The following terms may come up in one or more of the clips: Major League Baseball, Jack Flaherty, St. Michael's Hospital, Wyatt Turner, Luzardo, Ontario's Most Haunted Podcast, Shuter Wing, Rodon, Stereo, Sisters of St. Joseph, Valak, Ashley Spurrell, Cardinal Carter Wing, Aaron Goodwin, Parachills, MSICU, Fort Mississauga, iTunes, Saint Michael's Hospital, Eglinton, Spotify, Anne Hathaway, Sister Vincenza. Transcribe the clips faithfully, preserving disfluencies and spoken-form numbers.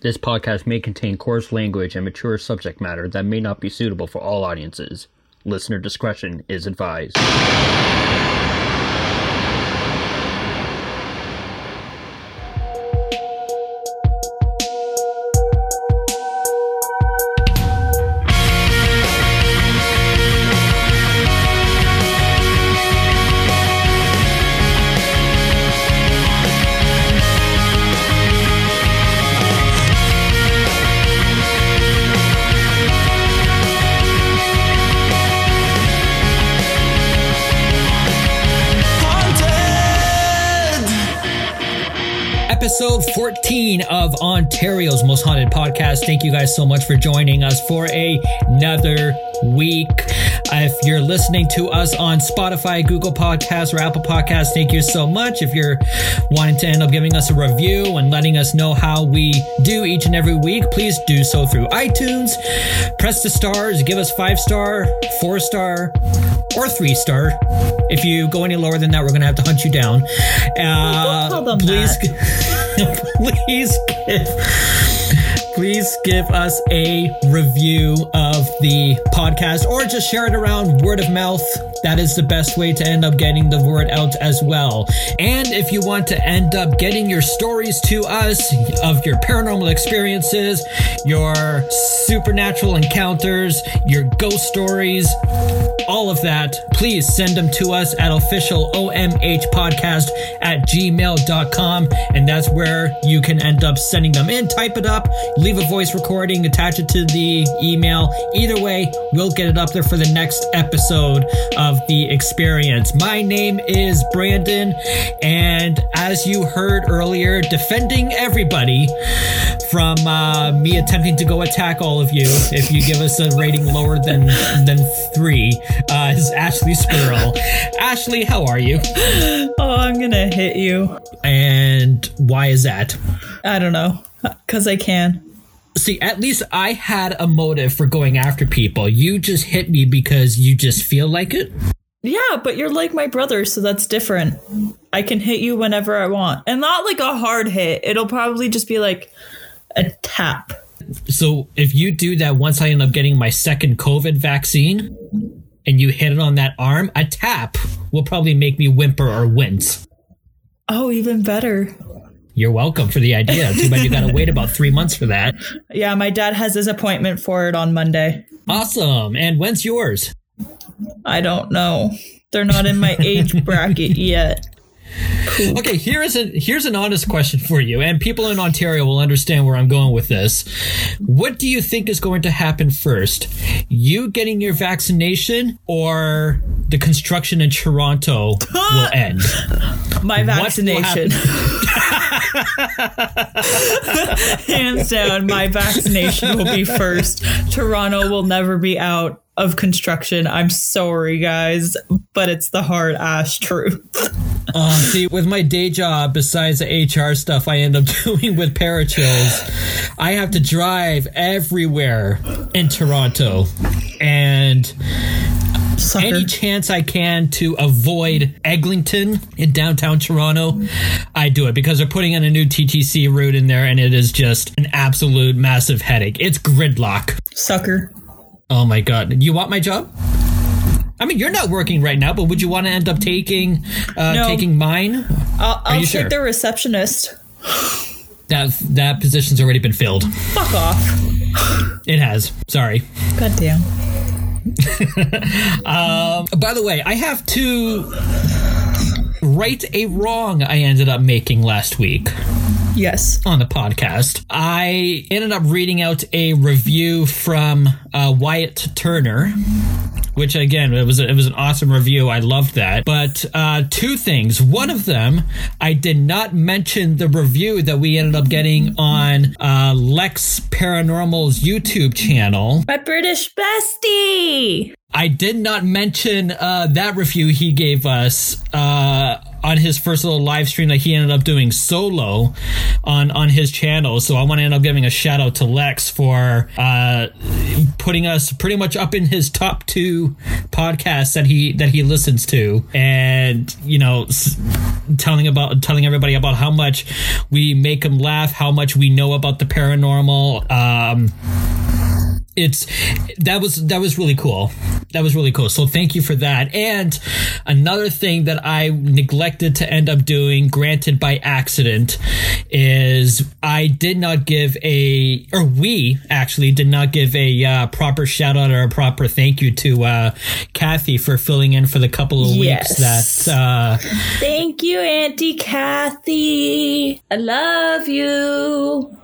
This podcast may contain coarse language and mature subject matter that may not be suitable for all audiences. Listener discretion is advised. Episode fourteen of Ontario's Most Haunted Podcast. Thank you guys so much for joining us for a, another week. If you're listening to us on Spotify, Google Podcasts, or Apple Podcasts, thank you so much. If you're wanting to end up giving us a review and letting us know how we do each and every week, please do so through iTunes. Press the stars, give us five-star, four-star, or three-star. If you go any lower than that, we're going to have to hunt you down. Uh, oh, don't tell them please that. Please give, please give us a review of the podcast, or just share it around word of mouth. That is the best way to end up getting the word out as well. And if you want to end up getting your stories to us of your paranormal experiences, your supernatural encounters, your ghost stories, all of that, please send them to us at official O M H podcast at gmail dot com. And that's where you can end up sending them in. Type it up, leave a voice recording, attach it to the email. Either way, we'll get it up there for the next episode of the experience. My name is Brandon, and as you heard earlier, defending everybody from uh, me attempting to go attack all of you if you give us a rating lower than than three. Uh, is Ashley Spurl. Ashley, how are you? Oh, I'm gonna hit you. And why is that? I don't know. Because I can. See, at least I had a motive for going after people. You just hit me because you just feel like it. Yeah, but you're like my brother, so that's different. I can hit you whenever I want. And not like a hard hit. It'll probably just be like a tap. So if you do that once I end up getting my second COVID vaccine and you hit it on that arm, a tap will probably make me whimper or wince. Oh, even better. You're welcome for the idea. Too bad you got to wait about three months for that. Yeah, my dad has his appointment for it on Monday. Awesome. And when's yours? I don't know. They're not in my age bracket yet. Cool. Okay, here is a, here's an honest question for you, and people in Ontario will understand where I'm going with this. What do you think is going to happen first? You getting your vaccination or the construction in Toronto will end? My vaccination. Hands down, my vaccination will be first. Toronto will never be out of construction. I'm sorry, guys, but it's the hard ass truth. Uh, see, with my day job, besides the H R stuff I end up doing with Parachills, I have to drive everywhere in Toronto, and Sucker. any chance I can to avoid Eglinton in downtown Toronto, I do it, because they're putting in a new T T C route in there, and it is just an absolute massive headache. It's gridlock. Sucker. Oh my God. You want my job? I mean, you're not working right now, but would you want to end up taking uh, no. taking mine? I'll, I'll take sure? the receptionist. That that position's already been filled. Fuck off. It has. Sorry. Goddamn. um, by the way, I have to right a wrong I ended up making last week. Yes. On the podcast. I ended up reading out a review from uh, Wyatt Turner, which, again, it was a, it was an awesome review. I loved that. But uh, two things. One of them, I did not mention the review that we ended up getting on uh, Lex Paranormal's YouTube channel. My British bestie! I did not mention uh, that review he gave us uh, on his first little live stream that he ended up doing solo on, on his channel. So I want to end up giving a shout out to Lex for uh, putting us pretty much up in his top two podcasts that he that he listens to, and you know, telling about telling everybody about how much we make him laugh, how much we know about the paranormal. Um, it's that was that was really cool. That was really cool. So thank you for that. And another thing that I neglected to end up doing, granted by accident, is I did not give a, or we actually did not give a uh, proper shout out or a proper thank you to uh, Kathy for filling in for the couple of yes. weeks. That uh, thank you, Auntie Kathy. I love you.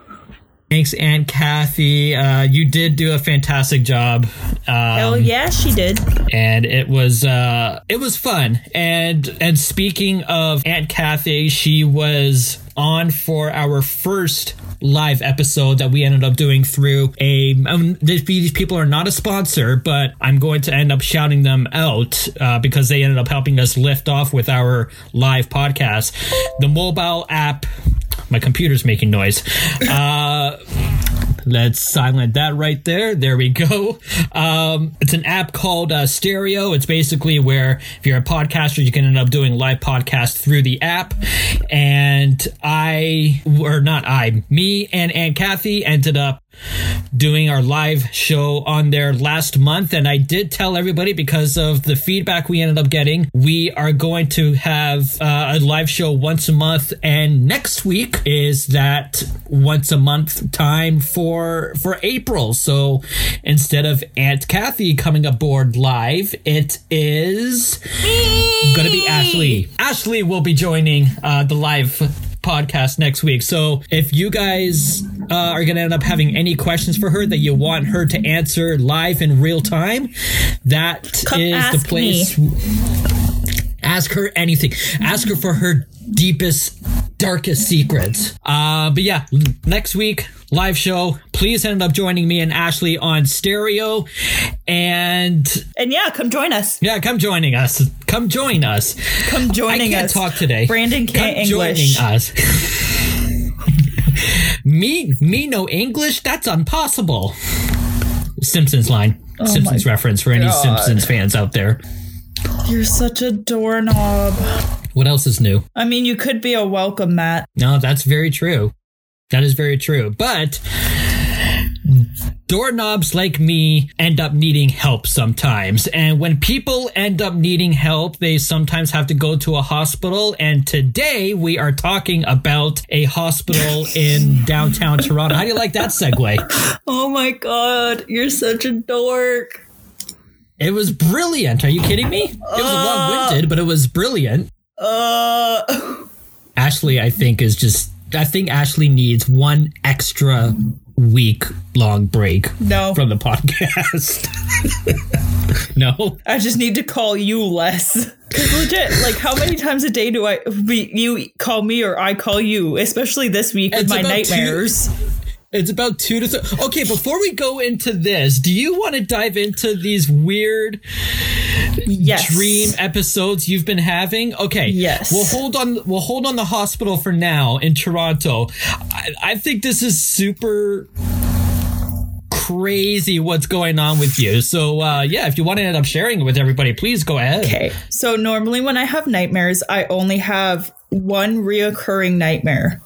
Thanks, Aunt Kathy. Uh, you did do a fantastic job. Um, oh yeah, she did. And it was uh, it was fun. And and speaking of Aunt Kathy, she was on for our first live episode that we ended up doing through a. Um, these people are not a sponsor, but I'm going to end up shouting them out uh, because they ended up helping us lift off with our live podcast. The mobile app. My computer's making noise. Uh, let's silent that right there. There we go. Um, it's an app called uh, Stereo. It's basically where if you're a podcaster, you can end up doing live podcasts through the app. And I, or not I, me and Aunt Kathy ended up doing our live show on there last month. And I did tell everybody, because of the feedback we ended up getting, we are going to have uh, a live show once a month, and next week is that once a month time for for April. So instead of Aunt Kathy coming aboard live, it is gonna be Ashley. Ashley will be joining uh, the live podcast next week. So if you guys uh, are going to end up having any questions for her that you want her to answer live in real time, that Come is the place. Me. Ask her anything. Ask her for her deepest, darkest secrets. Uh, but yeah, next week, live show. Please end up joining me and Ashley on Stereo. And and yeah, come join us. Yeah, come joining us. Come join us. Come joining us. I can't us. talk today. Brandon can't come English. Joining us. me, me no English? That's impossible. Simpsons line. Oh, Simpsons reference for any God. Simpsons fans out there. You're such a doorknob. What else is new? I mean, you could be a welcome mat. No, that's very true. That is very true. But doorknobs like me end up needing help sometimes. And when people end up needing help, they sometimes have to go to a hospital. And today we are talking about a hospital in downtown Toronto. How do you like that segue? Oh my God, you're such a dork. It was brilliant. Are you kidding me? It was uh, long-winded, but it was brilliant. Uh, Ashley, I think, is just... I think Ashley needs one extra week-long break no. from the podcast. No? I just need to call you less. Because legit, like, how many times a day do I... We, you call me or I call you, especially this week with it's my nightmares. Two- It's about two to three. Okay, before we go into this, do you want to dive into these weird yes. dream episodes you've been having? Okay. Yes. We'll hold on. We'll hold on the hospital for now in Toronto. I, I think this is super crazy what's going on with you. So uh, yeah, if you want to end up sharing it with everybody, please go ahead. Okay. So normally when I have nightmares, I only have one reoccurring nightmare.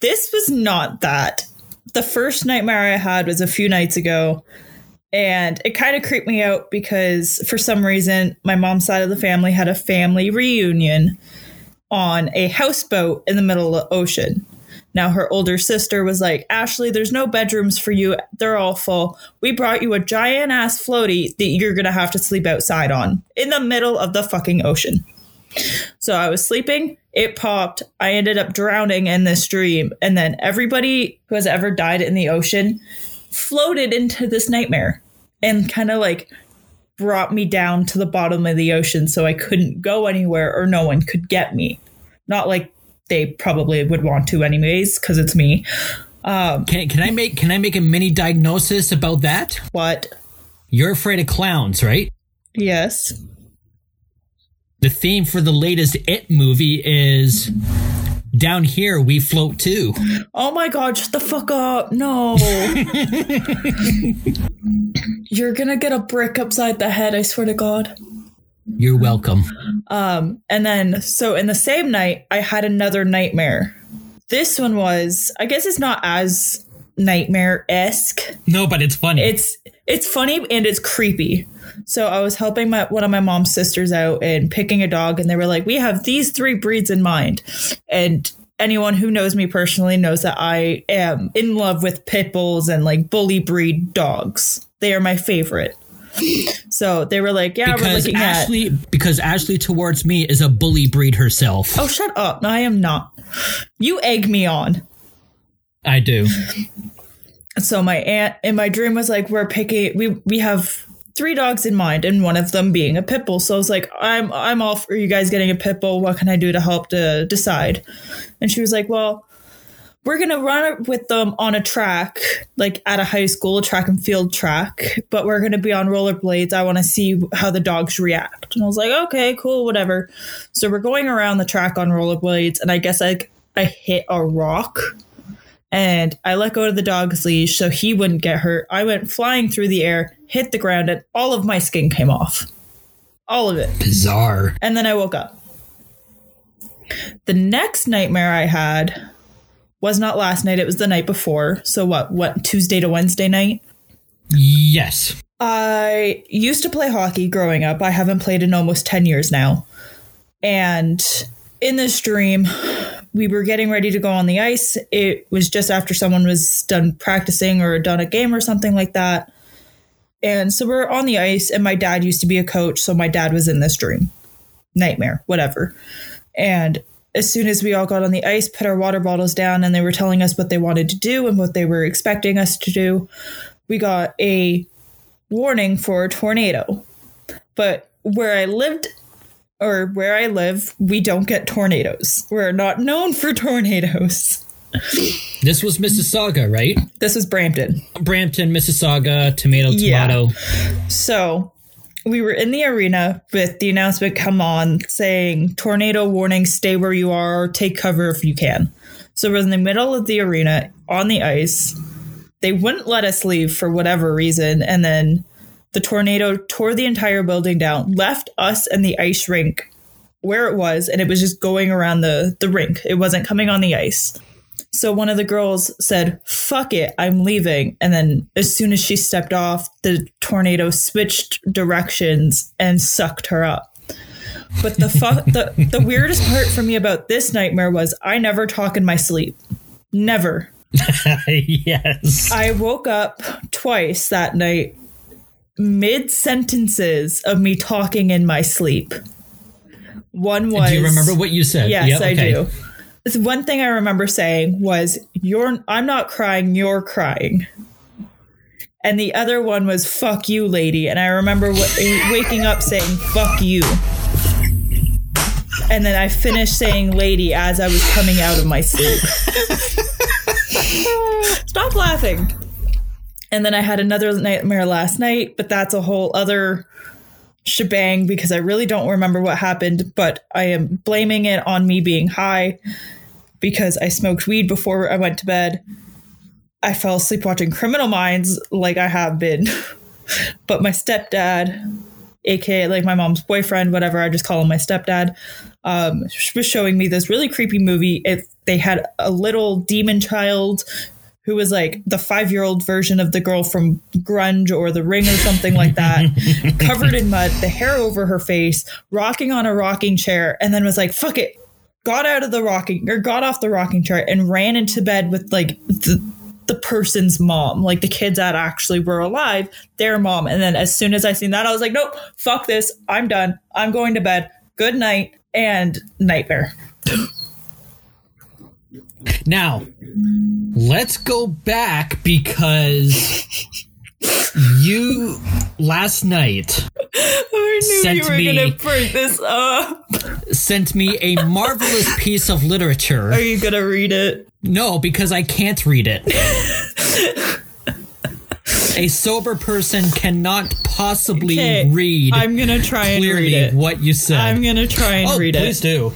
This was not that. The first nightmare I had was a few nights ago, and it kind of creeped me out because for some reason my mom's side of the family had a family reunion on a houseboat in the middle of the ocean. Now her older sister was like, Ashley, there's no bedrooms for you. They're all full. We brought you a giant ass floaty that you're going to have to sleep outside on in the middle of the fucking ocean. So I was sleeping, it popped, I ended up drowning in this dream, and then everybody who has ever died in the ocean floated into this nightmare and kind of like brought me down to the bottom of the ocean so I couldn't go anywhere or no one could get me. Not like they probably would want to anyways, because it's me. Um, can, can I make can I make a mini diagnosis about that? What? You're afraid of clowns, right? Yes. The theme for the latest It movie is down here we float too. Oh my God, shut the fuck up. No. You're gonna get a brick upside the head, I swear to God. You're welcome. Um, and then, so in the same night, I had another nightmare. This one was, I guess it's not as nightmare-esque. No, but it's funny. It's it's funny and it's creepy. So I was helping my one of my mom's sisters out and picking a dog, and they were like, we have these three breeds in mind. And anyone who knows me personally knows that I am in love with pit bulls and like bully breed dogs. They are my favorite. So they were like, yeah, because we're looking Ashley, at... Because Ashley towards me is a bully breed herself. Oh, shut up. I am not. You egg me on. I do. So my aunt in my dream was like, we're picking... We, we have three dogs in mind and one of them being a pit bull. So I was like, I'm, I'm all for you guys getting a pit bull. What can I do to help to decide? And she was like, well... we're going to run with them on a track, like at a high school, a track and field track, but we're going to be on rollerblades. I want to see how the dogs react. And I was like, okay, cool, whatever. So we're going around the track on rollerblades, and I guess I, I hit a rock, and I let go of the dog's leash so he wouldn't get hurt. I went flying through the air, hit the ground, and all of my skin came off. All of it. Bizarre. And then I woke up. The next nightmare I had... was not last night. It was the night before. So what, what, Tuesday to Wednesday night? Yes. I used to play hockey growing up. I haven't played in almost ten years now. And in this dream, we were getting ready to go on the ice. It was just after someone was done practicing or done a game or something like that. And so we're on the ice, and my dad used to be a coach. So my dad was in this dream. Nightmare, whatever. And as soon as we all got on the ice, put our water bottles down, and they were telling us what they wanted to do and what they were expecting us to do, we got a warning for a tornado. But where I lived or where I live, we don't get tornadoes. We're not known for tornadoes. This was Mississauga, right? This was Brampton. Brampton, Mississauga, tomato, tomato. Yeah. So... we were in the arena with the announcement come on saying tornado warning, stay where you are, take cover if you can. So we're in the middle of the arena on the ice. They wouldn't let us leave for whatever reason. And then the tornado tore the entire building down, left us and the ice rink where it was. And it was just going around the, the rink. It wasn't coming on the ice. So one of the girls said, fuck it, I'm leaving. And then as soon as she stepped off, the tornado switched directions and sucked her up. But the fu- the, the weirdest part for me about this nightmare was I never talk in my sleep. Never. Yes. I woke up twice that night, mid-sentences of me talking in my sleep. One was... do you remember what you said? Yes, yeah, okay. I do. One thing I remember saying was, "You're, I'm not crying, you're crying." And the other one was, "Fuck you, lady." And I remember w- waking up saying, "Fuck you." And then I finished saying "lady" as I was coming out of my sleep. Stop laughing. And then I had another nightmare last night, but that's a whole other shebang because I really don't remember what happened, but I am blaming it on me being high because I smoked weed before I went to bed. I fell asleep watching Criminal Minds like I have been. But my stepdad, aka like my mom's boyfriend, whatever, I just call him my stepdad, um, was showing me this really creepy movie. It, they had a little demon child who was like the five-year-old version of the girl from Grunge or The Ring or something like that, covered in mud, the hair over her face, rocking on a rocking chair, and then was like, fuck it, got out of the rocking, or got off the rocking chair and ran into bed with like the, the person's mom, like the kids that actually were alive, their mom. And then as soon as I seen that, I was like, nope, fuck this, I'm done, I'm going to bed, good night, and nightmare. Now, let's go back because you last night I knew sent you were me gonna bring this up. Sent me a marvelous piece of literature. Are you gonna read it? No, because I can't read it. A sober person cannot possibly okay, read. I'm gonna try and read it. What you said. I'm gonna try and oh, read it. Please do.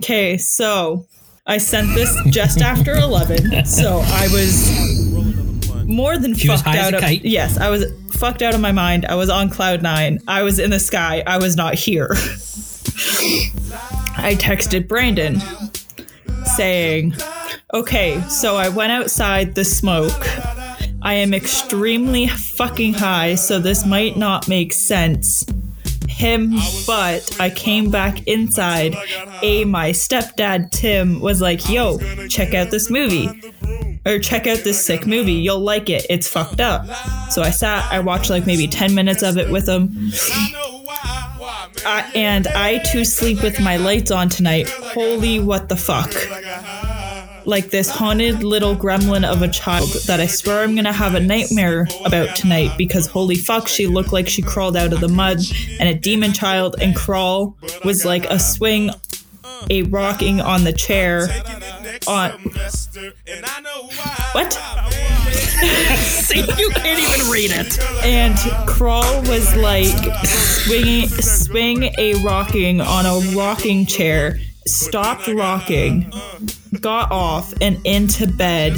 Okay, so. I sent this just after eleven, so I was more than fucked out of yes, I was fucked out of my mind. I was on cloud nine. I was in the sky. I was not here. I texted Brandon saying, okay, so I went outside the smoke. I am extremely fucking high, so this might not make sense. Him, but I came back inside. A, my stepdad, Tim, was like, yo, check out this movie. Or check out this sick movie. You'll like it. It's fucked up. So I sat, I watched like maybe ten minutes of it with him. I, and I too sleep with my lights on tonight. Holy what the fuck. Like this haunted little gremlin of a child that I swear I'm gonna have a nightmare about tonight, because holy fuck, she looked like she crawled out of the mud, and a demon child, and crawl was like a swing, a rocking on the chair, on... What? See, you can't even read it. And crawl was like swinging, swing a rocking on a rocking chair, stopped rocking, got off and into bed,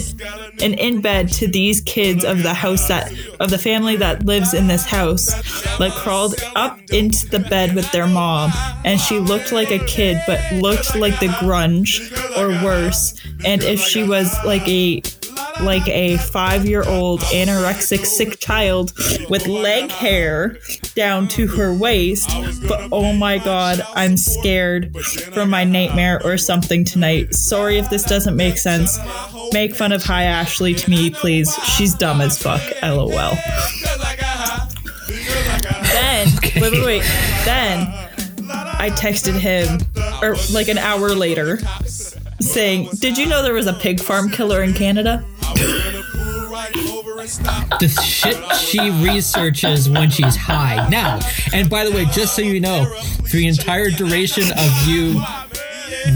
and in bed to these kids of the house that of the family that lives in this house, like crawled up into the bed with their mom, and she looked like a kid but looked like the grunge or worse. And if she was like a like a five-year-old anorexic sick child with leg hair down to her waist, but oh my god, I'm scared from my nightmare or something tonight. Sorry if this doesn't make sense. Make fun of Hi Ashley to me, please. She's dumb as fuck, lol. Then, wait, wait, wait. Then, I texted him, or like an hour later, saying, did you know there was a pig farm killer in Canada? The shit she researches when she's high. Now, and by the way, just so you know, for the entire duration of you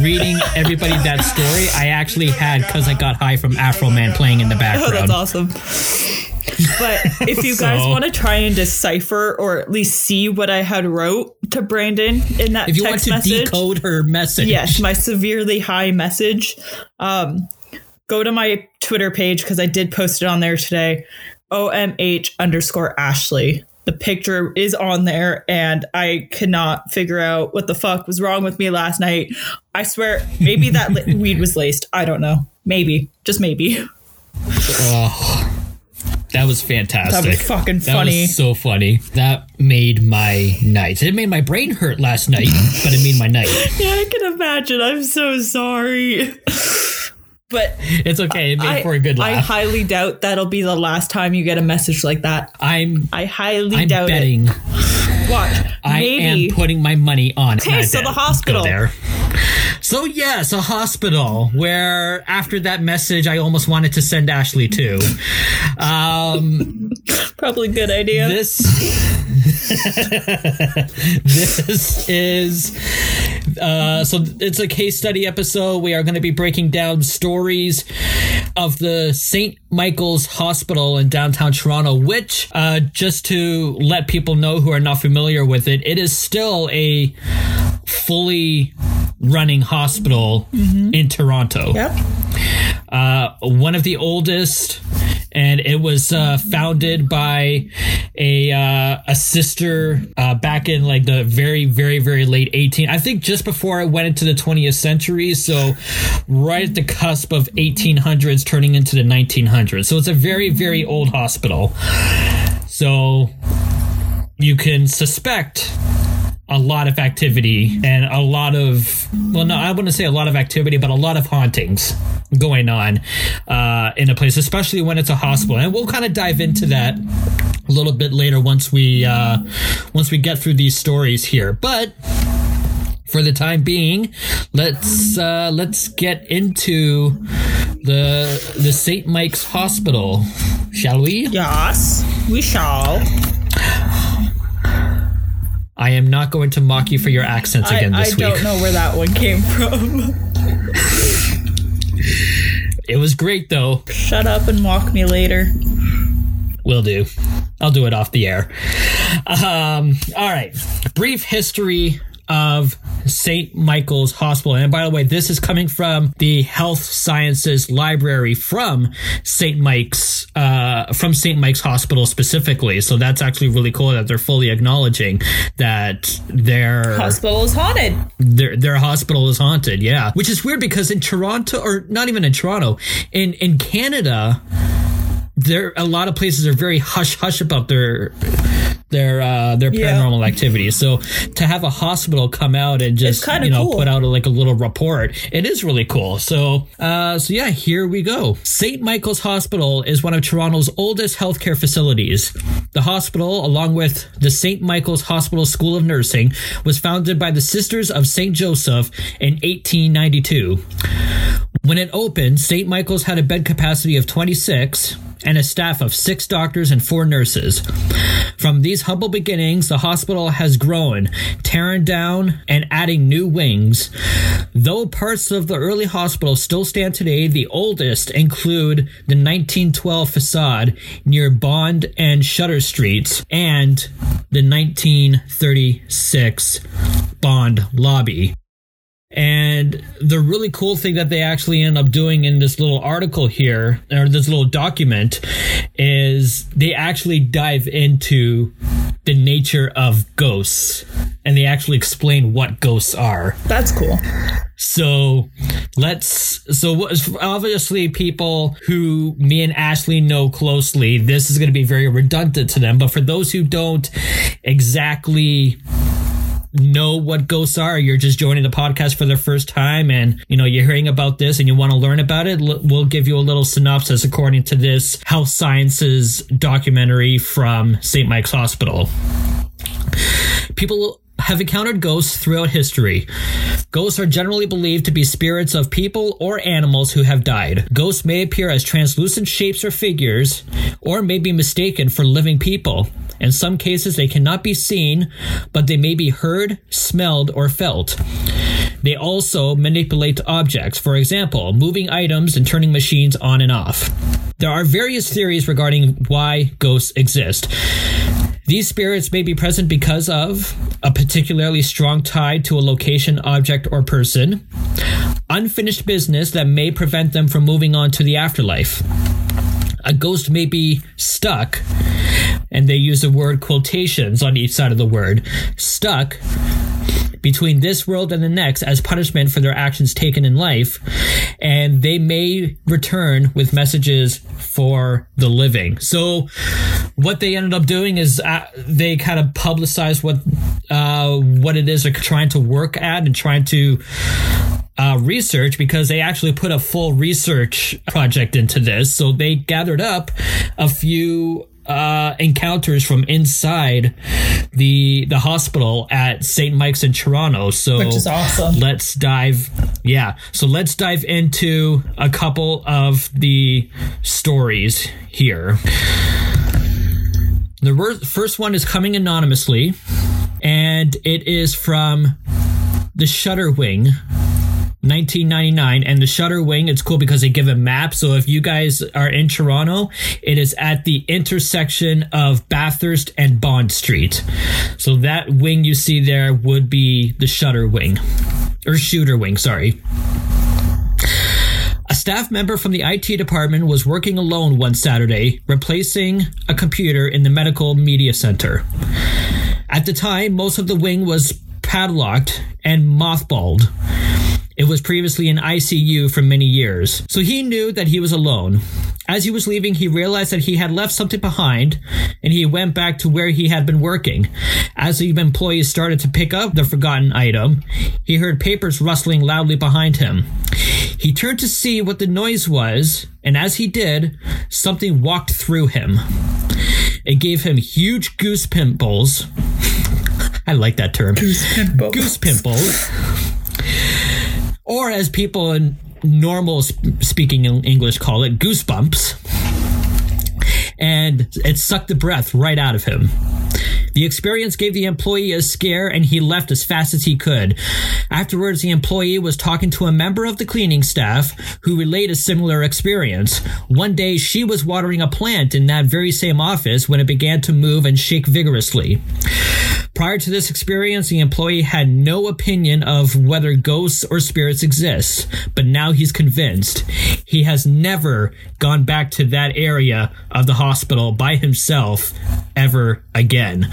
reading everybody that story, I actually had Cause I Got High from Afro Man playing in the background. Oh, that's awesome. But if you guys so, want to try and decipher or at least see what I had wrote to Brandon in that text message. If you want to message, decode her message. Yes, my severely high message. Um, go to my Twitter page because I did post it on there today. O M H underscore Ashley. The picture is on there and I cannot figure out what the fuck was wrong with me last night. I swear, maybe that li- weed was laced. I don't know. Maybe. Just maybe. Oh. That was fantastic. That was fucking funny. That was so funny. That made my night. It made my brain hurt last night, but it made my night. Yeah, I can imagine. I'm so sorry. But it's okay. It made I, for a good laugh. I highly doubt that'll be the last time you get a message like that. I'm. I highly I'm doubt betting. It. Watch. I maybe. am putting my money on. Okay, so dead. the hospital. There. So yes, a hospital where after that message, I almost wanted to send Ashley to. Um, Probably good idea. This, this is uh, so it's a case study episode. We are going to be breaking down stories of the Saint Michael's Hospital in downtown Toronto, which uh, just to let people know who are not familiar with it, it is still a fully running hospital mm-hmm. in Toronto. Yep. Uh, one of the oldest, and it was uh, founded by a uh, a sister uh, back in like the very, very, very late eighteen. I think just before it went into the twentieth century. So right at the cusp of eighteen hundreds turning into the nineteen hundreds. So it's a very, very old hospital. So you can suspect a lot of activity and a lot of, well, no, I wouldn't say a lot of activity, but a lot of hauntings going on uh, in a place, especially when it's a hospital. And we'll kind of dive into that a little bit later once we uh, once we get through these stories here. But for the time being, let's uh, let's get into the the Saint Mike's Hospital, shall we? Yes, we shall. I am not going to mock you for your accents again I, this I week. I don't know where that one came from. It was great, though. Shut up and mock me later. Will do. I'll do it off the air. Um, all right. Brief history of Saint Michael's Hospital. And by the way, this is coming from the Health Sciences Library from Saint Mike's uh, from Saint Mike's Hospital specifically. So that's actually really cool that they're fully acknowledging that their hospital is haunted. Their their hospital is haunted. Yeah, which is weird because in Toronto, or not even in Toronto, in in Canada, there a lot of places are very hush hush about their. Their uh, their paranormal yeah. activities. So to have a hospital come out and just you know cool. put out a, like a little report, it is really cool. So uh, so yeah, here we go. Saint Michael's Hospital is one of Toronto's oldest healthcare facilities. The hospital, along with the Saint Michael's Hospital School of Nursing, was founded by the Sisters of Saint Joseph in eighteen ninety-two. When it opened, Saint Michael's had a bed capacity of twenty-six and a staff of six doctors and four nurses. From these humble beginnings, the hospital has grown, tearing down and adding new wings. Though parts of the early hospital still stand today, the oldest include the nineteen twelve facade near Bond and Shuter Streets and the nineteen thirty-six Bond lobby. And the really cool thing that they actually end up doing in this little article here, or this little document, is they actually dive into the nature of ghosts, and they actually explain what ghosts are. That's cool. So let's, so obviously people who me and Ashley know closely, this is going to be very redundant to them. But for those who don't exactly know what ghosts are, you're just joining the podcast for the first time and you know you're hearing about this and you want to learn about it, we'll give you a little synopsis according to this health sciences documentary from Saint Mike's Hospital. People have encountered ghosts throughout history. Ghosts are generally believed to be spirits of people or animals who have died. Ghosts may appear as translucent shapes or figures, or may be mistaken for living people. In some cases, they cannot be seen, but they may be heard, smelled, or felt. They also manipulate objects, for example, moving items and turning machines on and off. There are various theories regarding why ghosts exist. These spirits may be present because of a particularly strong tie to a location, object, or person, unfinished business that may prevent them from moving on to the afterlife. A ghost may be stuck, and they use the word quotations on each side of the word, stuck between this world and the next as punishment for their actions taken in life, and they may return with messages for the living. So what they ended up doing is uh, they kind of publicized what uh, what it is they're trying to work at and trying to Uh, research, because they actually put a full research project into this. So they gathered up a few uh, encounters from inside the the hospital at Saint Mike's in Toronto. So which is awesome. Let's dive. Yeah. So let's dive into a couple of the stories here. The first one is coming anonymously, and it is from the Shuter Wing. nineteen ninety-nine, and the Shuter Wing, it's cool because they give a map. So if you guys are in Toronto, it is at the intersection of Bathurst and Bond Street. So that wing you see there would be the Shuter Wing, or Shuter Wing, sorry. A staff member from the I T department was working alone one Saturday, replacing a computer in the medical media center. At the time, most of the wing was padlocked and mothballed. It was previously an I C U for many years, so he knew that he was alone. As he was leaving, he realized that he had left something behind, and he went back to where he had been working. As the employees started to pick up the forgotten item, he heard papers rustling loudly behind him. He turned to see what the noise was, and as he did, something walked through him. It gave him huge goose pimples. I like that term. Goose pimples. Goose pimples. Or as people in normal speaking English call it, goosebumps. And it sucked the breath right out of him. The experience gave the employee a scare, and he left as fast as he could. Afterwards, the employee was talking to a member of the cleaning staff who relayed a similar experience. One day, she was watering a plant in that very same office when it began to move and shake vigorously. Prior to this experience, the employee had no opinion of whether ghosts or spirits exist, but now he's convinced. He has never gone back to that area of the hospital by himself ever again.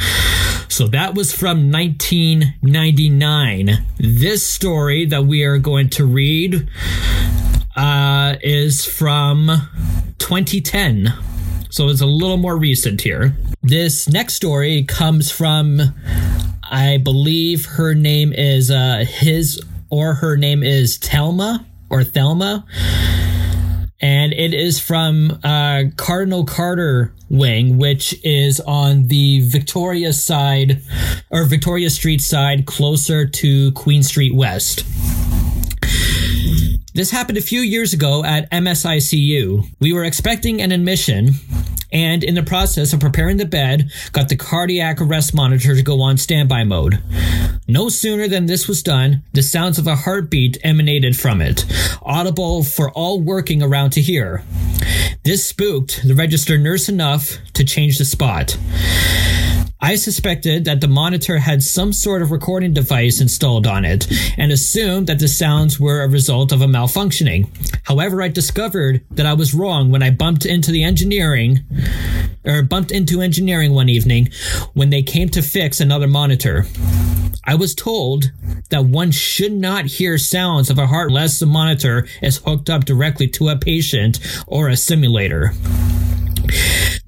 So that was from nineteen ninety-nine. This story that we are going to read uh, is from twenty ten. So it's a little more recent here. This next story comes from, I believe her name is uh, his or her name is Thelma or Thelma. And it is from uh, Cardinal Carter Wing, which is on the Victoria side or Victoria Street side, closer to Queen Street West. This happened a few years ago at M S I C U. We were expecting an admission, and in the process of preparing the bed, got the cardiac arrest monitor to go on standby mode. No sooner than this was done, the sounds of a heartbeat emanated from it, audible for all working around to hear. This spooked the registered nurse enough to change the spot. I suspected that the monitor had some sort of recording device installed on it and assumed that the sounds were a result of a malfunctioning. However, I discovered that I was wrong when I bumped into the engineering or bumped into engineering one evening when they came to fix another monitor. I was told that one should not hear sounds of a heart unless the monitor is hooked up directly to a patient or a simulator.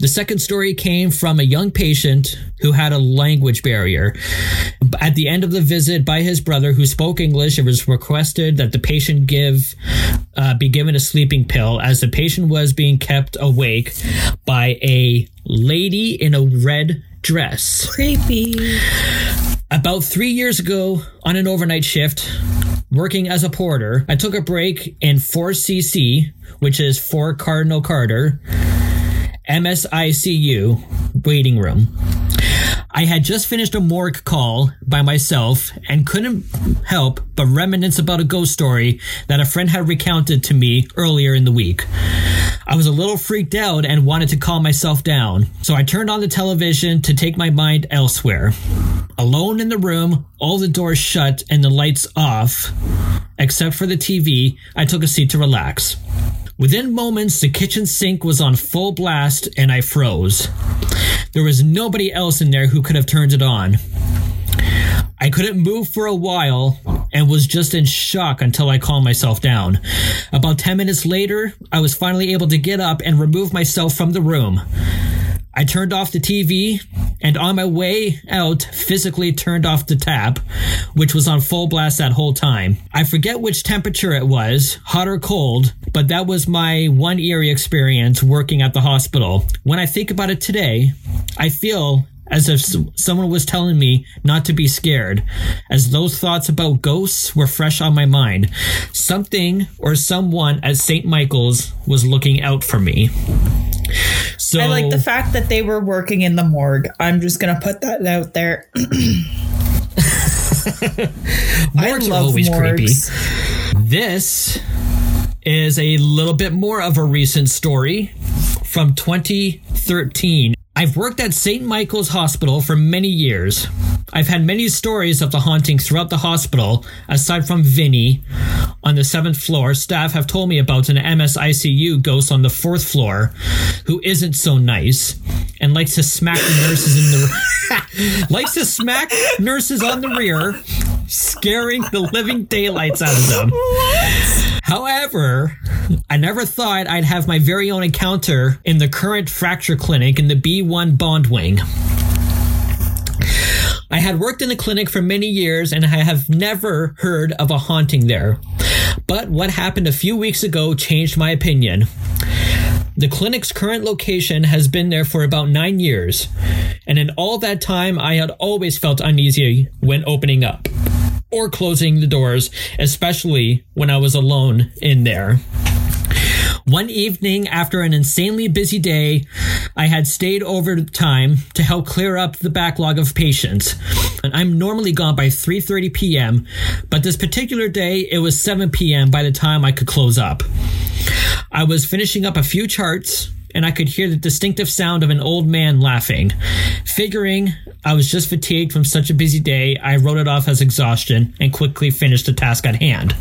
The second story came from a young patient who had a language barrier. At the end of the visit by his brother, who spoke English, it was requested that the patient give uh, be given a sleeping pill, as the patient was being kept awake by a lady in a red dress. Creepy. About three years ago, on an overnight shift, working as a porter, I took a break in four C C, which is for Cardinal Carter, M S I C U waiting room. I had just finished a morgue call by myself and couldn't help but reminisce about a ghost story that a friend had recounted to me earlier in the week. I was a little freaked out and wanted to calm myself down, so I turned on the television to take my mind elsewhere. Alone in the room, all the doors shut and the lights off, except for the T V, I took a seat to relax. Within moments, the kitchen sink was on full blast and I froze. There was nobody else in there who could have turned it on. I couldn't move for a while and was just in shock until I calmed myself down. About ten minutes later, I was finally able to get up and remove myself from the room. I turned off the T V and on my way out physically turned off the tap, which was on full blast that whole time. I forget which temperature it was, hot or cold, but that was my one eerie experience working at the hospital. When I think about it today, I feel as if someone was telling me not to be scared, as those thoughts about ghosts were fresh on my mind. Something or someone at Saint Michael's was looking out for me. So, I like the fact that they were working in the morgue. I'm just going to put that out there. Morgues are always morgues. Creepy. This is a little bit more of a recent story from twenty thirteen. I've worked at Saint Michael's Hospital for many years. I've had many stories of the haunting throughout the hospital. Aside from Vinny on the seventh floor, staff have told me about an M S I C U ghost on the fourth floor who isn't so nice and likes to smack the nurses in the likes to smack nurses on the rear, scaring the living daylights out of them. What? However, I never thought I'd have my very own encounter in the current fracture clinic in the B one Bond Wing. I had worked in the clinic for many years and I have never heard of a haunting there. But what happened a few weeks ago changed my opinion. The clinic's current location has been there for about nine years, and in all that time I had always felt uneasy when opening up or closing the doors, especially when I was alone in there. One evening, after an insanely busy day, I had stayed over time to help clear up the backlog of patients. And I'm normally gone by three thirty p.m., but this particular day, it was seven p.m. by the time I could close up. I was finishing up a few charts, and I could hear the distinctive sound of an old man laughing. Figuring I was just fatigued from such a busy day. I wrote it off as exhaustion and quickly finished the task at hand.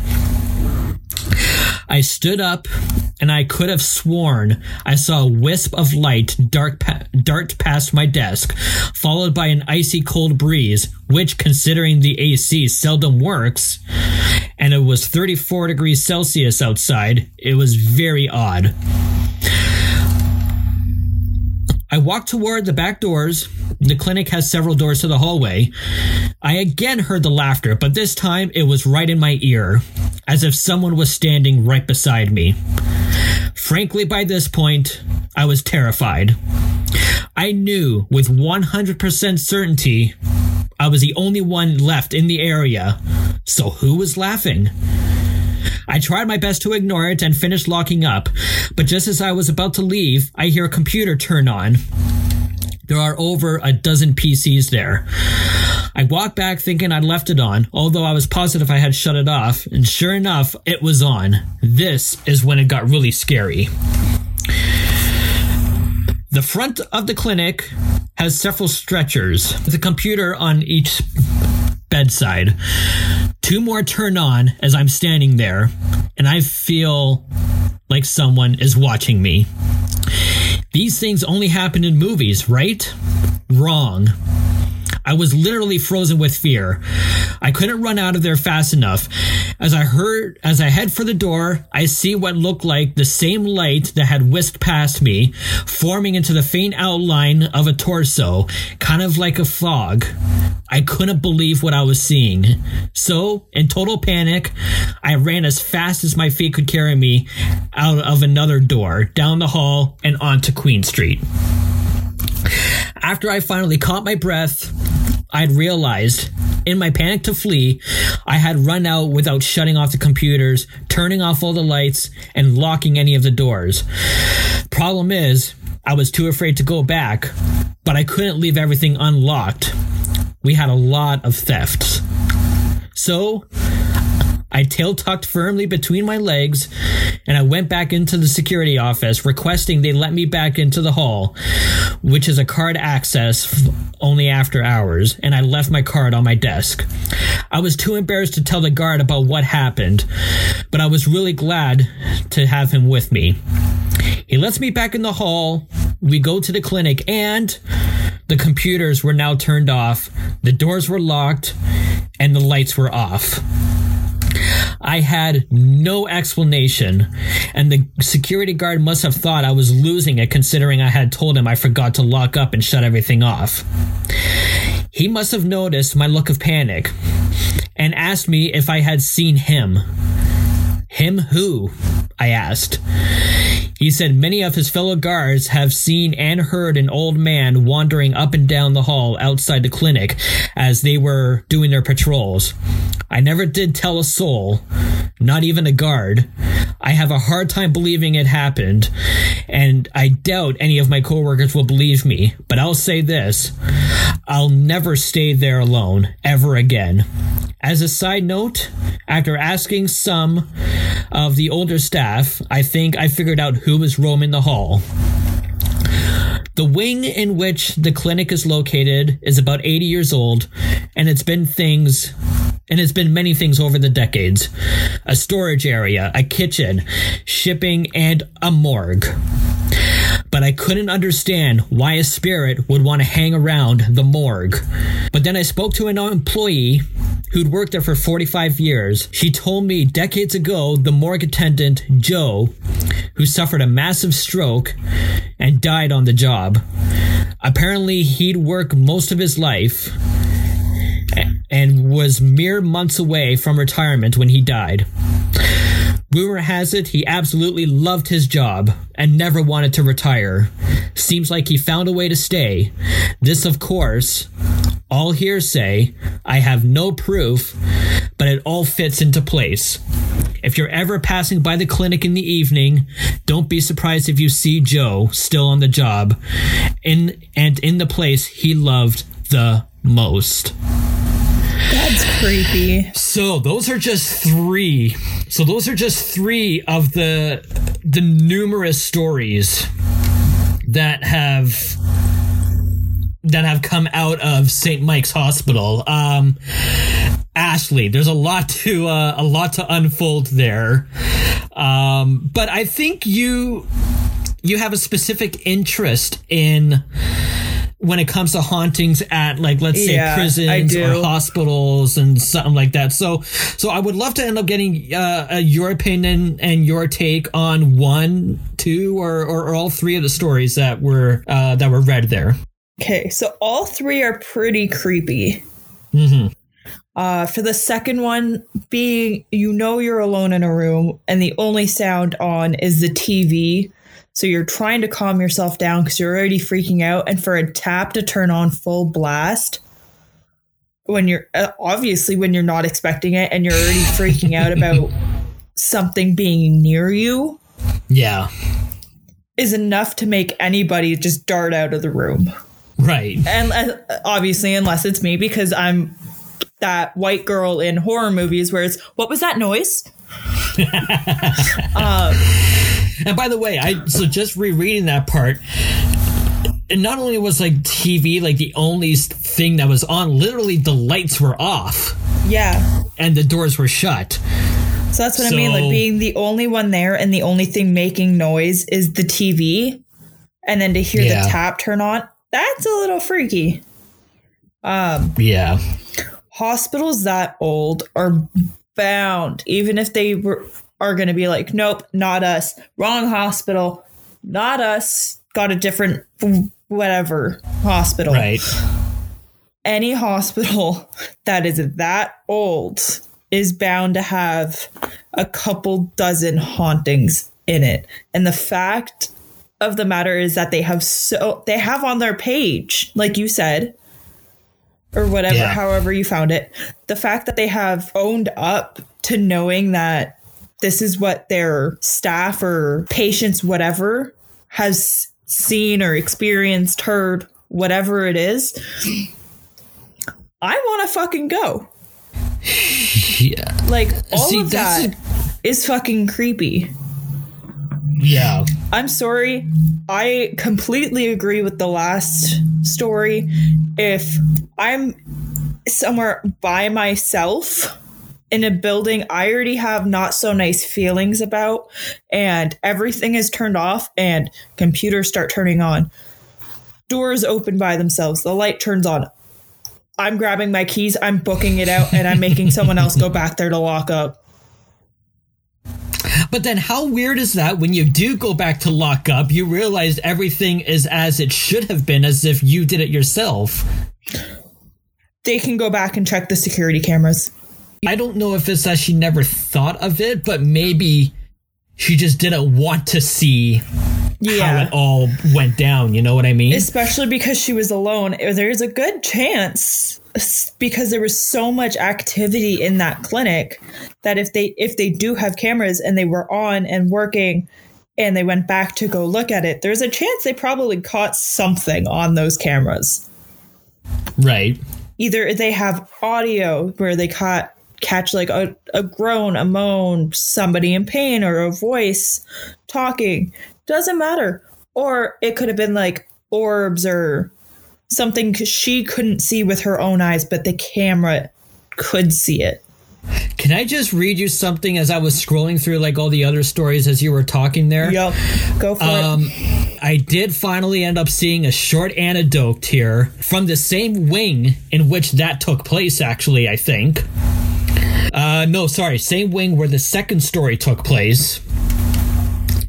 I stood up, and I could have sworn I saw a wisp of light dart, pa- dart past my desk, followed by an icy cold breeze, which, considering the A C seldom works, and it was thirty-four degrees Celsius outside, it was very odd. I walked toward the back doors. The clinic has several doors to the hallway. I again heard the laughter, but this time it was right in my ear, as if someone was standing right beside me. Frankly, by this point, I was terrified. I knew with one hundred percent certainty I was the only one left in the area, so who was laughing? I tried my best to ignore it and finished locking up, but just as I was about to leave, I hear a computer turn on. There are over a dozen P Cs there. I walked back thinking I'd left it on, although I was positive I had shut it off, and sure enough, it was on. This is when it got really scary. The front of the clinic has several stretchers, with a computer on each bedside. Two more turn on as I'm standing there, and I feel like someone is watching me. These things only happen in movies, right? Wrong. I was literally frozen with fear. I couldn't run out of there fast enough. As I heard, as I head for the door, I see what looked like the same light that had whisked past me, forming into the faint outline of a torso, kind of like a fog. I couldn't believe what I was seeing. So, in total panic, I ran as fast as my feet could carry me out of another door, down the hall, and onto Queen Street. After I finally caught my breath, I'd realized, in my panic to flee, I had run out without shutting off the computers, turning off all the lights, and locking any of the doors. Problem is, I was too afraid to go back, but I couldn't leave everything unlocked. We had a lot of thefts. So, I tail tucked firmly between my legs, and I went back into the security office, requesting they let me back into the hall, which is a card access only after hours, and I left my card on my desk. I was too embarrassed to tell the guard about what happened, but I was really glad to have him with me. He lets me back in the hall, we go to the clinic, and the computers were now turned off, the doors were locked, and the lights were off. I had no explanation, and the security guard must have thought I was losing it, considering I had told him I forgot to lock up and shut everything off. He must have noticed my look of panic and asked me if I had seen him. Him who? I asked. He said many of his fellow guards have seen and heard an old man wandering up and down the hall outside the clinic as they were doing their patrols. I never did tell a soul, not even a guard. I have a hard time believing it happened, and I doubt any of my coworkers will believe me, but I'll say this, I'll never stay there alone ever again. As a side note, after asking some of the older staff, I think I figured out who was roaming the hall. The wing in which the clinic is located is about eighty years old, and it's been things, and it's been many things over the decades. A storage area, a kitchen, shipping, and a morgue. But I couldn't understand why a spirit would want to hang around the morgue. But then I spoke to an employee who'd worked there for forty-five years. She told me decades ago the morgue attendant, Joe, who suffered a massive stroke and died on the job. Apparently, he'd worked most of his life and was mere months away from retirement when he died. Rumor has it he absolutely loved his job and never wanted to retire. Seems like he found a way to stay. This, of course, all hearsay. I have no proof, but it all fits into place. If you're ever passing by the clinic in the evening, don't be surprised if you see Joe still on the job in and in the place he loved the most. That's creepy. So those are just three. So those are just three of the the numerous stories that have that have come out of Saint Mike's Hospital. Um, Ashley, there's a lot to uh, a lot to unfold there. Um, but I think you you have a specific interest in when it comes to hauntings at, like, let's say yeah, prisons or hospitals and something like that. So, so I would love to end up getting uh, your opinion and your take on one, two, or, or, or all three of the stories that were uh, that were read there. Okay, so all three are pretty creepy. Mm-hmm. Uh, for the second one, being, you know, you're alone in a room and the only sound on is the T V. So you're trying to calm yourself down because you're already freaking out. And for a tap to turn on full blast when you're uh, obviously when you're not expecting it and you're already freaking out about something being near you. Yeah. Is enough to make anybody just dart out of the room. Right. And uh, obviously, unless it's me, because I'm that white girl in horror movies where it's, what was that noise? um, and by the way, I so just rereading that part, and not only was like T V like the only thing that was on, literally the lights were off. Yeah. And the doors were shut. So that's what so, I mean, like being the only one there and the only thing making noise is the T V. And then to hear yeah. the tap turn on, that's a little freaky. Um, yeah. Hospitals that old are bound, even if they were, are going to be like, nope, not us. Wrong hospital. Not us. Got a different whatever hospital. Right. Any hospital that is that old is bound to have a couple dozen hauntings in it. And the fact of the matter is that they have so they have on their page, like you said, or whatever, yeah. however you found it, the fact that they have owned up to knowing that this is what their staff or patients, whatever, has seen or experienced, heard, whatever it is. I want to fucking go. Yeah. Like, all See, of that a- is fucking creepy. Yeah. I'm sorry. I completely agree with the last story. If I'm somewhere by myself in a building I already have not so nice feelings about and everything is turned off and computers start turning on, doors open by themselves, the light turns on, I'm grabbing my keys, I'm booking it out, and I'm making someone else go back there to lock up. But then how weird is that when you do go back to lock up, you realize everything is as it should have been, as if you did it yourself? They can go back and check the security cameras. I don't know if it's that she never thought of it, but maybe she just didn't want to see yeah. how it all went down. You know what I mean? Especially because she was alone. There's a good chance, because there was so much activity in that clinic, that if they if they do have cameras and they were on and working and they went back to go look at it, there's a chance they probably caught something on those cameras. Right. Either they have audio where they caught catch like a, a groan, a moan, somebody in pain, or a voice talking. Doesn't matter. Or it could have been like orbs or something she couldn't see with her own eyes, but the camera could see it. Can I just read you something as I was scrolling through like all the other stories as you were talking there? Yep. Go for um, it. I did finally end up seeing a short anecdote here from the same wing in which that took place, actually, I think. Uh, no, sorry. Same wing where the second story took place.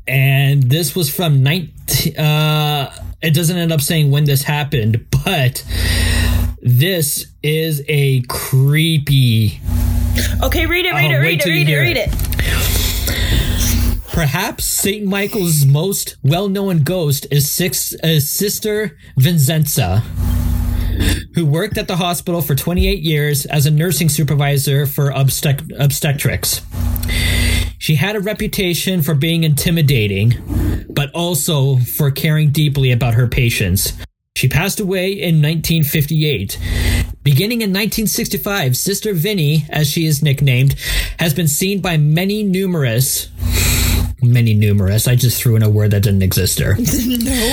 And this was from nineteen... Uh, it doesn't end up saying when this happened, but this is a creepy... Okay, read it, read it, read it, read it, read it. Perhaps Saint Michael's most well-known ghost is, six, is Sister Vincenza, who worked at the hospital for twenty-eight years as a nursing supervisor for obstet- obstetrics. She had a reputation for being intimidating, but also for caring deeply about her patients. She passed away in nineteen fifty-eight. Beginning in nineteen sixty-five, Sister Vinnie, as she is nicknamed, has been seen by many numerous... Many numerous. I just threw in a word that didn't exist there. No.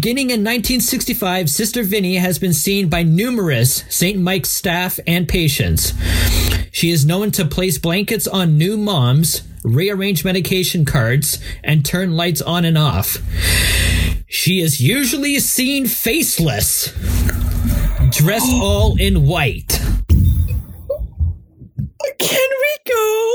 Beginning in nineteen sixty-five, Sister Vinnie has been seen by numerous Saint Mike's staff and patients. She is known to place blankets on new moms, rearrange medication cards, and turn lights on and off. She is usually seen faceless, dressed all in white. Can we go?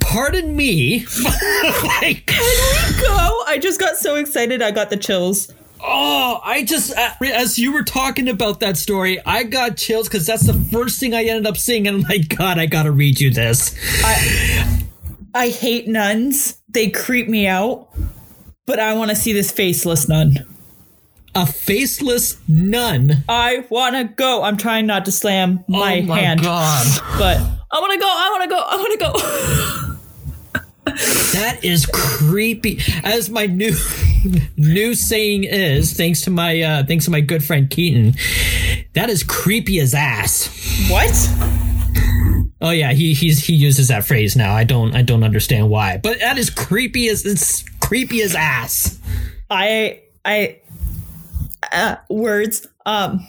Pardon me. Like, can we go? I just got so excited. I got the chills. Oh, I just, as you were talking about that story, I got chills because that's the first thing I ended up seeing. And I'm like, God, I got to read you this. I, I hate nuns. They creep me out. But I want to see this faceless nun. A faceless nun? I want to go. I'm trying not to slam my, oh my hand. God. But I want to go. I want to go. I want to go. That is creepy. As my new new saying is, thanks to my uh, thanks to my good friend Keaton, that is creepy as ass. What? Oh yeah, he he's he uses that phrase now. I don't I don't understand why, but that is creepy as it's creepy as ass. I I uh, words um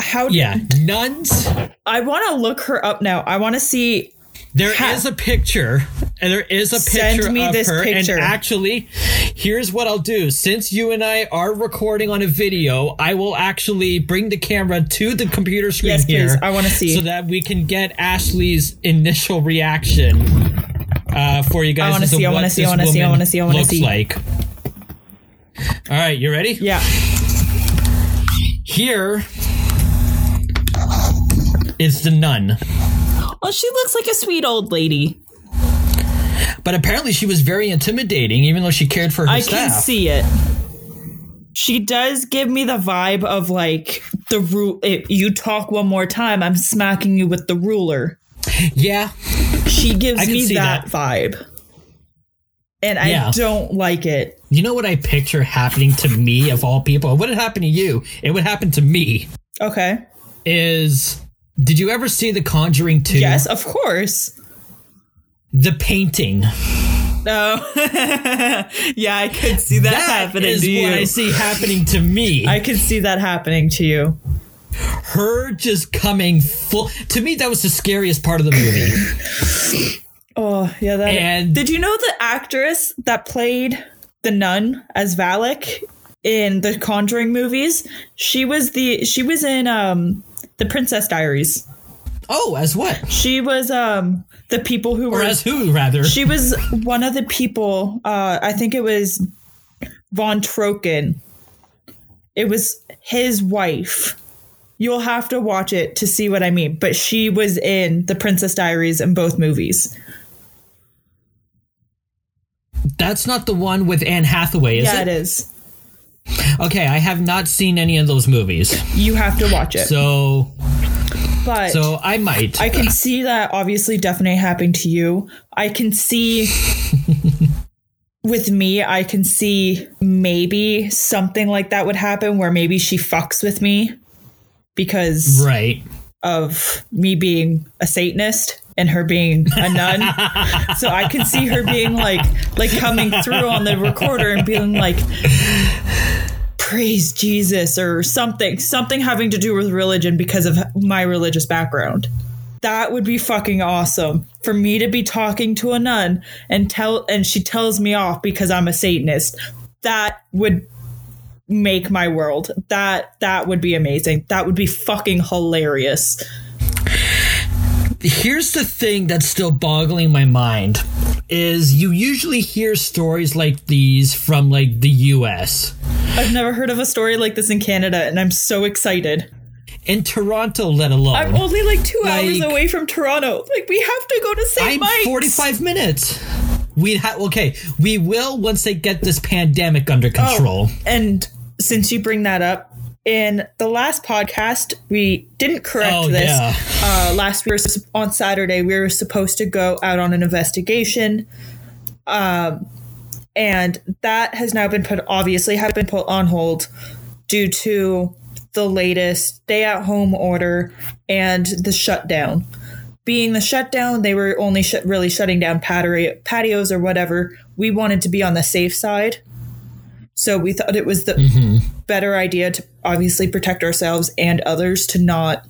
how yeah nuns. I want to look her up now. I want to see. There ha- is a picture, and there is a picture Send me of this her. Picture. And actually, here's what I'll do. Since you and I are recording on a video, I will actually bring the camera to the computer screen yes, here. Please. I want to see. So that we can get Ashley's initial reaction uh, for you guys. I want to see. I want to see. I want to see. I want to see. I want to see. Looks like. All right, you ready? Yeah. Here is the nun. Well, she looks like a sweet old lady. But apparently she was very intimidating, even though she cared for her I staff. I can see it. She does give me the vibe of, like, the ru- if you talk one more time, I'm smacking you with the ruler. Yeah. She gives me that, that vibe. And I yeah. don't like it. You know what I picture happening to me, of all people? It wouldn't happen to you. It would happen to me. Okay. Is... Did you ever see The Conjuring two? Yes, of course. The painting. Oh. Yeah, I could see that, that happening to you. That is what I see happening to me. I could see that happening to you. Her just coming full. To me, that was the scariest part of the movie. Oh, yeah. That and did you know the actress that played the nun as Valak in the Conjuring movies? She was the she was in... um. The Princess Diaries. Oh, as what? She was um the people who or were... Or as who, rather. She was one of the people, uh, I think it was Von Trocken. It was his wife. You'll have to watch it to see what I mean. But she was in The Princess Diaries in both movies. That's not the one with Anne Hathaway, is yeah, it? Yeah, it is. Okay, I have not seen any of those movies. You have to watch it. So, but so I might. I can see that obviously definitely happening to you. I can see with me, I can see maybe something like that would happen where maybe she fucks with me because right. of me being a Satanist. And her being a nun. So I can see her being like, like coming through on the recorder and being like, praise Jesus or something, something having to do with religion because of my religious background. That would be fucking awesome for me to be talking to a nun and tell, and she tells me off because I'm a Satanist. That would make my world. That, that would be amazing. That would be fucking hilarious. Here's the thing that's still boggling my mind is you usually hear stories like these from like the U S. I've never heard of a story like this in Canada, and I'm so excited. In Toronto, let alone. I'm only like two like, hours away from Toronto. Like, we have to go to Saint Mike's. I'm forty-five minutes. We ha- Okay, we will once they get this pandemic under control. Oh, and since you bring that up, in the last podcast, we didn't correct oh, this. Yeah. Uh, last we were, on Saturday, we were supposed to go out on an investigation. Um, and that has now been put, obviously, have been put on hold due to the latest stay-at-home order and the shutdown. Being the shutdown, they were only sh- really shutting down patio- patios or whatever. We wanted to be on the safe side. So we thought it was the mm-hmm. better idea to obviously protect ourselves and others, to not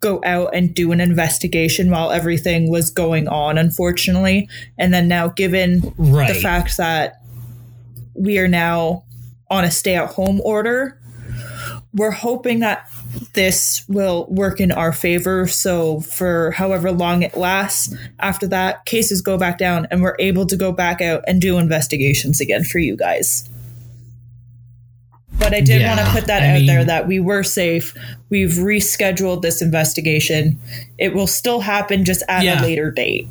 go out and do an investigation while everything was going on, unfortunately. And then now, given right. the fact that we are now on a stay-at-home order, we're hoping that this will work in our favor. So for however long it lasts, after that, cases go back down and we're able to go back out and do investigations again for you guys. But I did yeah, want to put that I out mean, there that we were safe. We've rescheduled this investigation. It will still happen, just at yeah. a later date.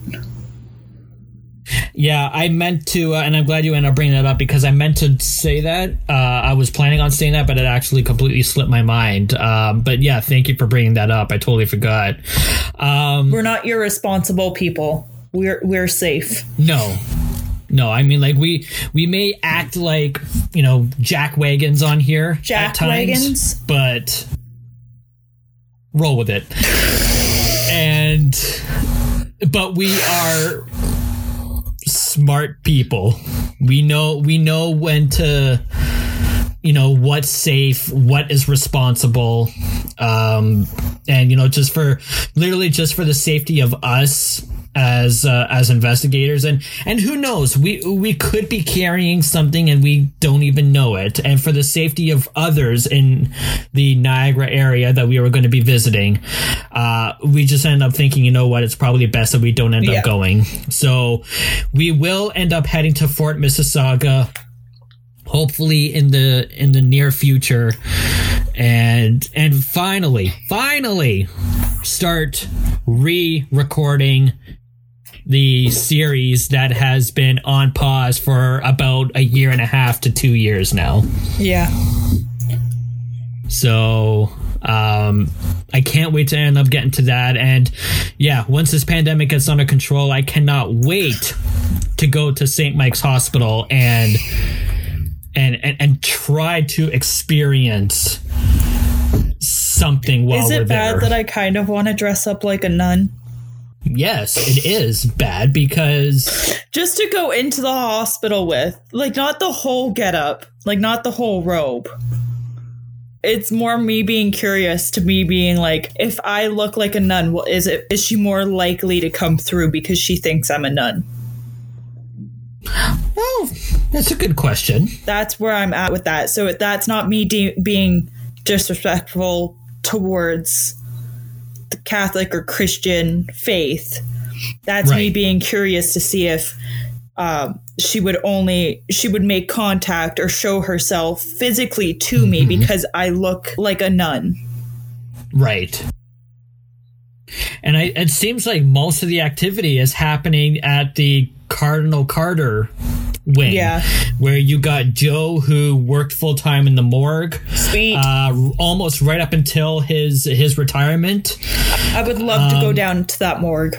Yeah, I meant to, uh, and I'm glad you ended up bringing that up, because I meant to say that. Uh, I was planning on saying that, but it actually completely slipped my mind. Um, but yeah, thank you for bringing that up. I totally forgot. Um, we're not irresponsible people. We're we're safe. No. No, I mean, like, we we may act like, you know, jack wagons on here jack at times, wagons. But roll with it. And but we are smart people. We know we know when to, you know, what's safe, what is responsible, um, and you know, just for literally just for the safety of us. As uh, as investigators, and and who knows, we we could be carrying something and we don't even know it. And for the safety of others in the Niagara area that we were going to be visiting, uh, we just end up thinking, you know what, it's probably best that we don't end yeah. up going. So we will end up heading to Fort Mississauga, hopefully in the in the near future, and and finally, finally, start re-recording the series that has been on pause for about a year and a half to two years now. Yeah. So um, I can't wait to end up getting to that. And yeah, once this pandemic gets under control, I cannot wait to go to Saint Mike's Hospital and and and, and try to experience something while we're there. Is it bad that I kind of want to dress up like a nun? Yes, it is bad, because just to go into the hospital with, like, not the whole getup, like not the whole robe. It's more me being curious, to me being like, if I look like a nun, well, is it is she more likely to come through because she thinks I'm a nun? Well, that's a good question. That's where I'm at with that. So that's not me de- being disrespectful towards the Catholic or Christian faith. That's right. Me being curious to see if um, she would only she would make contact or show herself physically to mm-hmm. me because I look like a nun. Right. And I, it seems like most of the activity is happening at the Cardinal Carter Wing, yeah. where you got Joe, who worked full time in the morgue, sweet, uh, almost right up until his his retirement. I would love um, to go down to that morgue.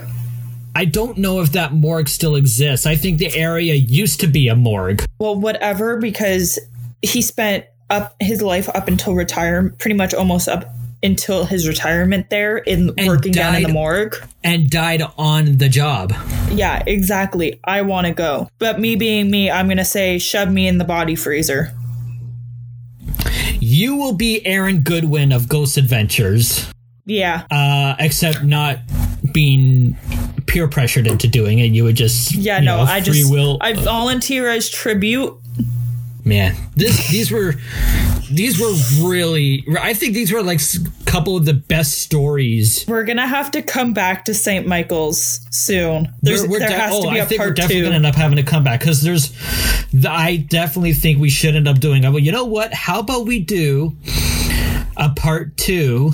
I don't know if that morgue still exists. I think the area used to be a morgue. Well, whatever, because he spent up his life up until retirement, pretty much almost up until his retirement there, in and working died, down in the morgue, and died on the job. Yeah, exactly. I want to go, but me being me, I'm gonna say shove me in the body freezer. You will be Aaron Goodwin of Ghost Adventures. Yeah. Uh, except not being peer pressured into doing it. You would just yeah no know, I free just will. I volunteer as tribute. Man, this these were. These were really, I think these were like a couple of the best stories. We're going to have to come back to Saint Michael's soon. There's, we're, we're there de- has oh, to be a part two. I think we're definitely going to end up having to come back, because there's, the, I definitely think we should end up doing, well, you know what? How about we do a part two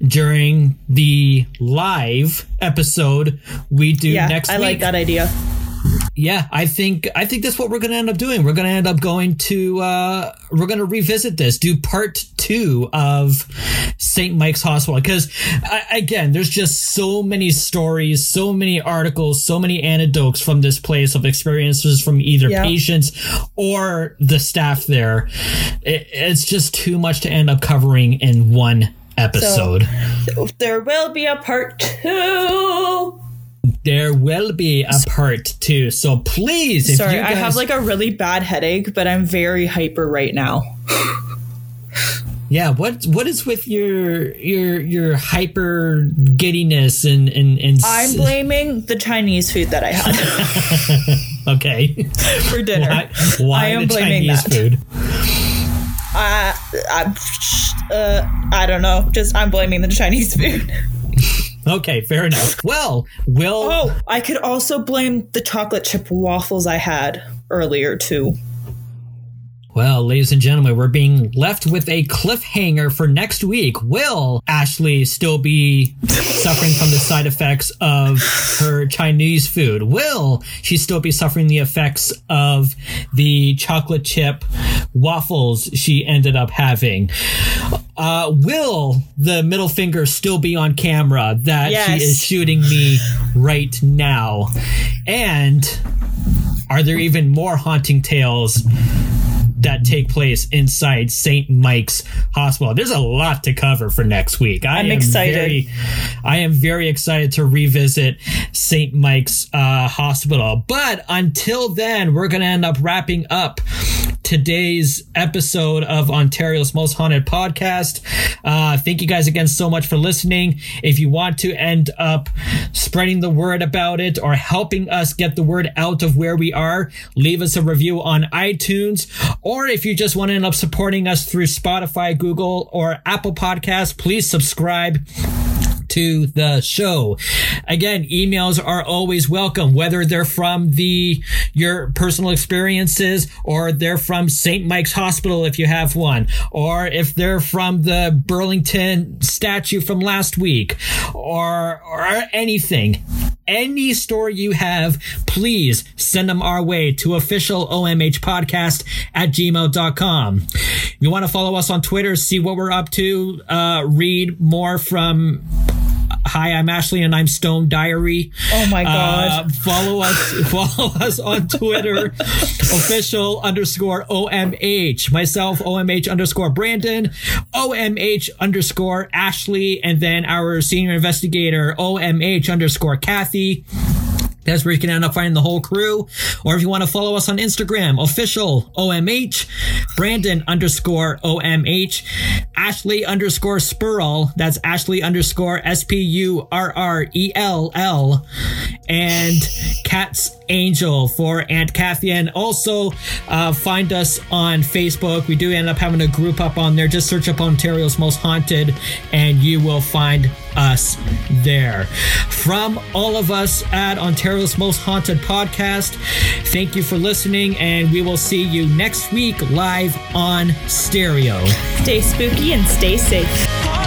during the live episode we do yeah, next I week? I like that idea. Yeah, I think I think that's what we're going to end up doing. We're going to end up going to uh, we're going to revisit this, do part two of Saint Mike's Hospital, because again, there's just so many stories, so many articles, so many anecdotes from this place of experiences from either yeah. patients or the staff there. It, it's just too much to end up covering in one episode. So, there will be a part two. there will be a part two. So please, if Sorry, you guys... I have like a really bad headache, but I'm very hyper right now. Yeah, what what is with your your your hyper giddiness and and, and I'm blaming the Chinese food that I had. Okay, for dinner. Why, why I am the blaming Chinese that. Food? I I uh, I don't know. Just I'm blaming the Chinese food. Okay, fair enough. Well, we'll. Oh, I could also blame the chocolate chip waffles I had earlier too. Well, ladies and gentlemen, we're being left with a cliffhanger for next week. Will Ashley still be suffering from the side effects of her Chinese food? Will she still be suffering the effects of the chocolate chip waffles she ended up having? Uh, will the middle finger still be on camera that yes. she is shooting me right now? And are there even more haunting tales that take place inside Saint Mike's Hospital? There's a lot to cover for next week. I I'm am excited. Very, I am very excited to revisit Saint Mike's uh, Hospital. But until then, we're going to end up wrapping up today's episode of Ontario's Most Haunted Podcast. Uh, thank you guys again so much for listening. If you want to end up spreading the word about it or helping us get the word out of where we are, leave us a review on iTunes. Or if you just want to end up supporting us through Spotify, Google, or Apple Podcasts, please subscribe to the show. Again, emails are always welcome, whether they're from the your personal experiences or they're from Saint Mike's Hospital if you have one, or if they're from the Burlington statue from last week, or or anything. Any story you have, please send them our way to official O M H podcast at gmail dot com. You want to follow us on Twitter, see what we're up to, uh, read more from... Hi, I'm Ashley, and I'm Stone Diary. Oh my God! Uh, follow us, follow us on Twitter, official underscore omh. Myself, omh underscore Brandon, omh underscore Ashley, and then our senior investigator, omh underscore Kathy. That's where you can end up finding the whole crew. Or if you want to follow us on Instagram, official O M H, Brandon underscore O M H, Ashley underscore Spurrell. That's Ashley underscore S P U R R E L L. And Cat's Angel for Aunt Kathy. And also uh, find us on Facebook. We do end up having a group up on there. Just search up Ontario's Most Haunted and you will find us there. From all of us at Ontario's Most Haunted Podcast, thank you for listening, and we will see you next week live on Stereo. Stay spooky and stay safe.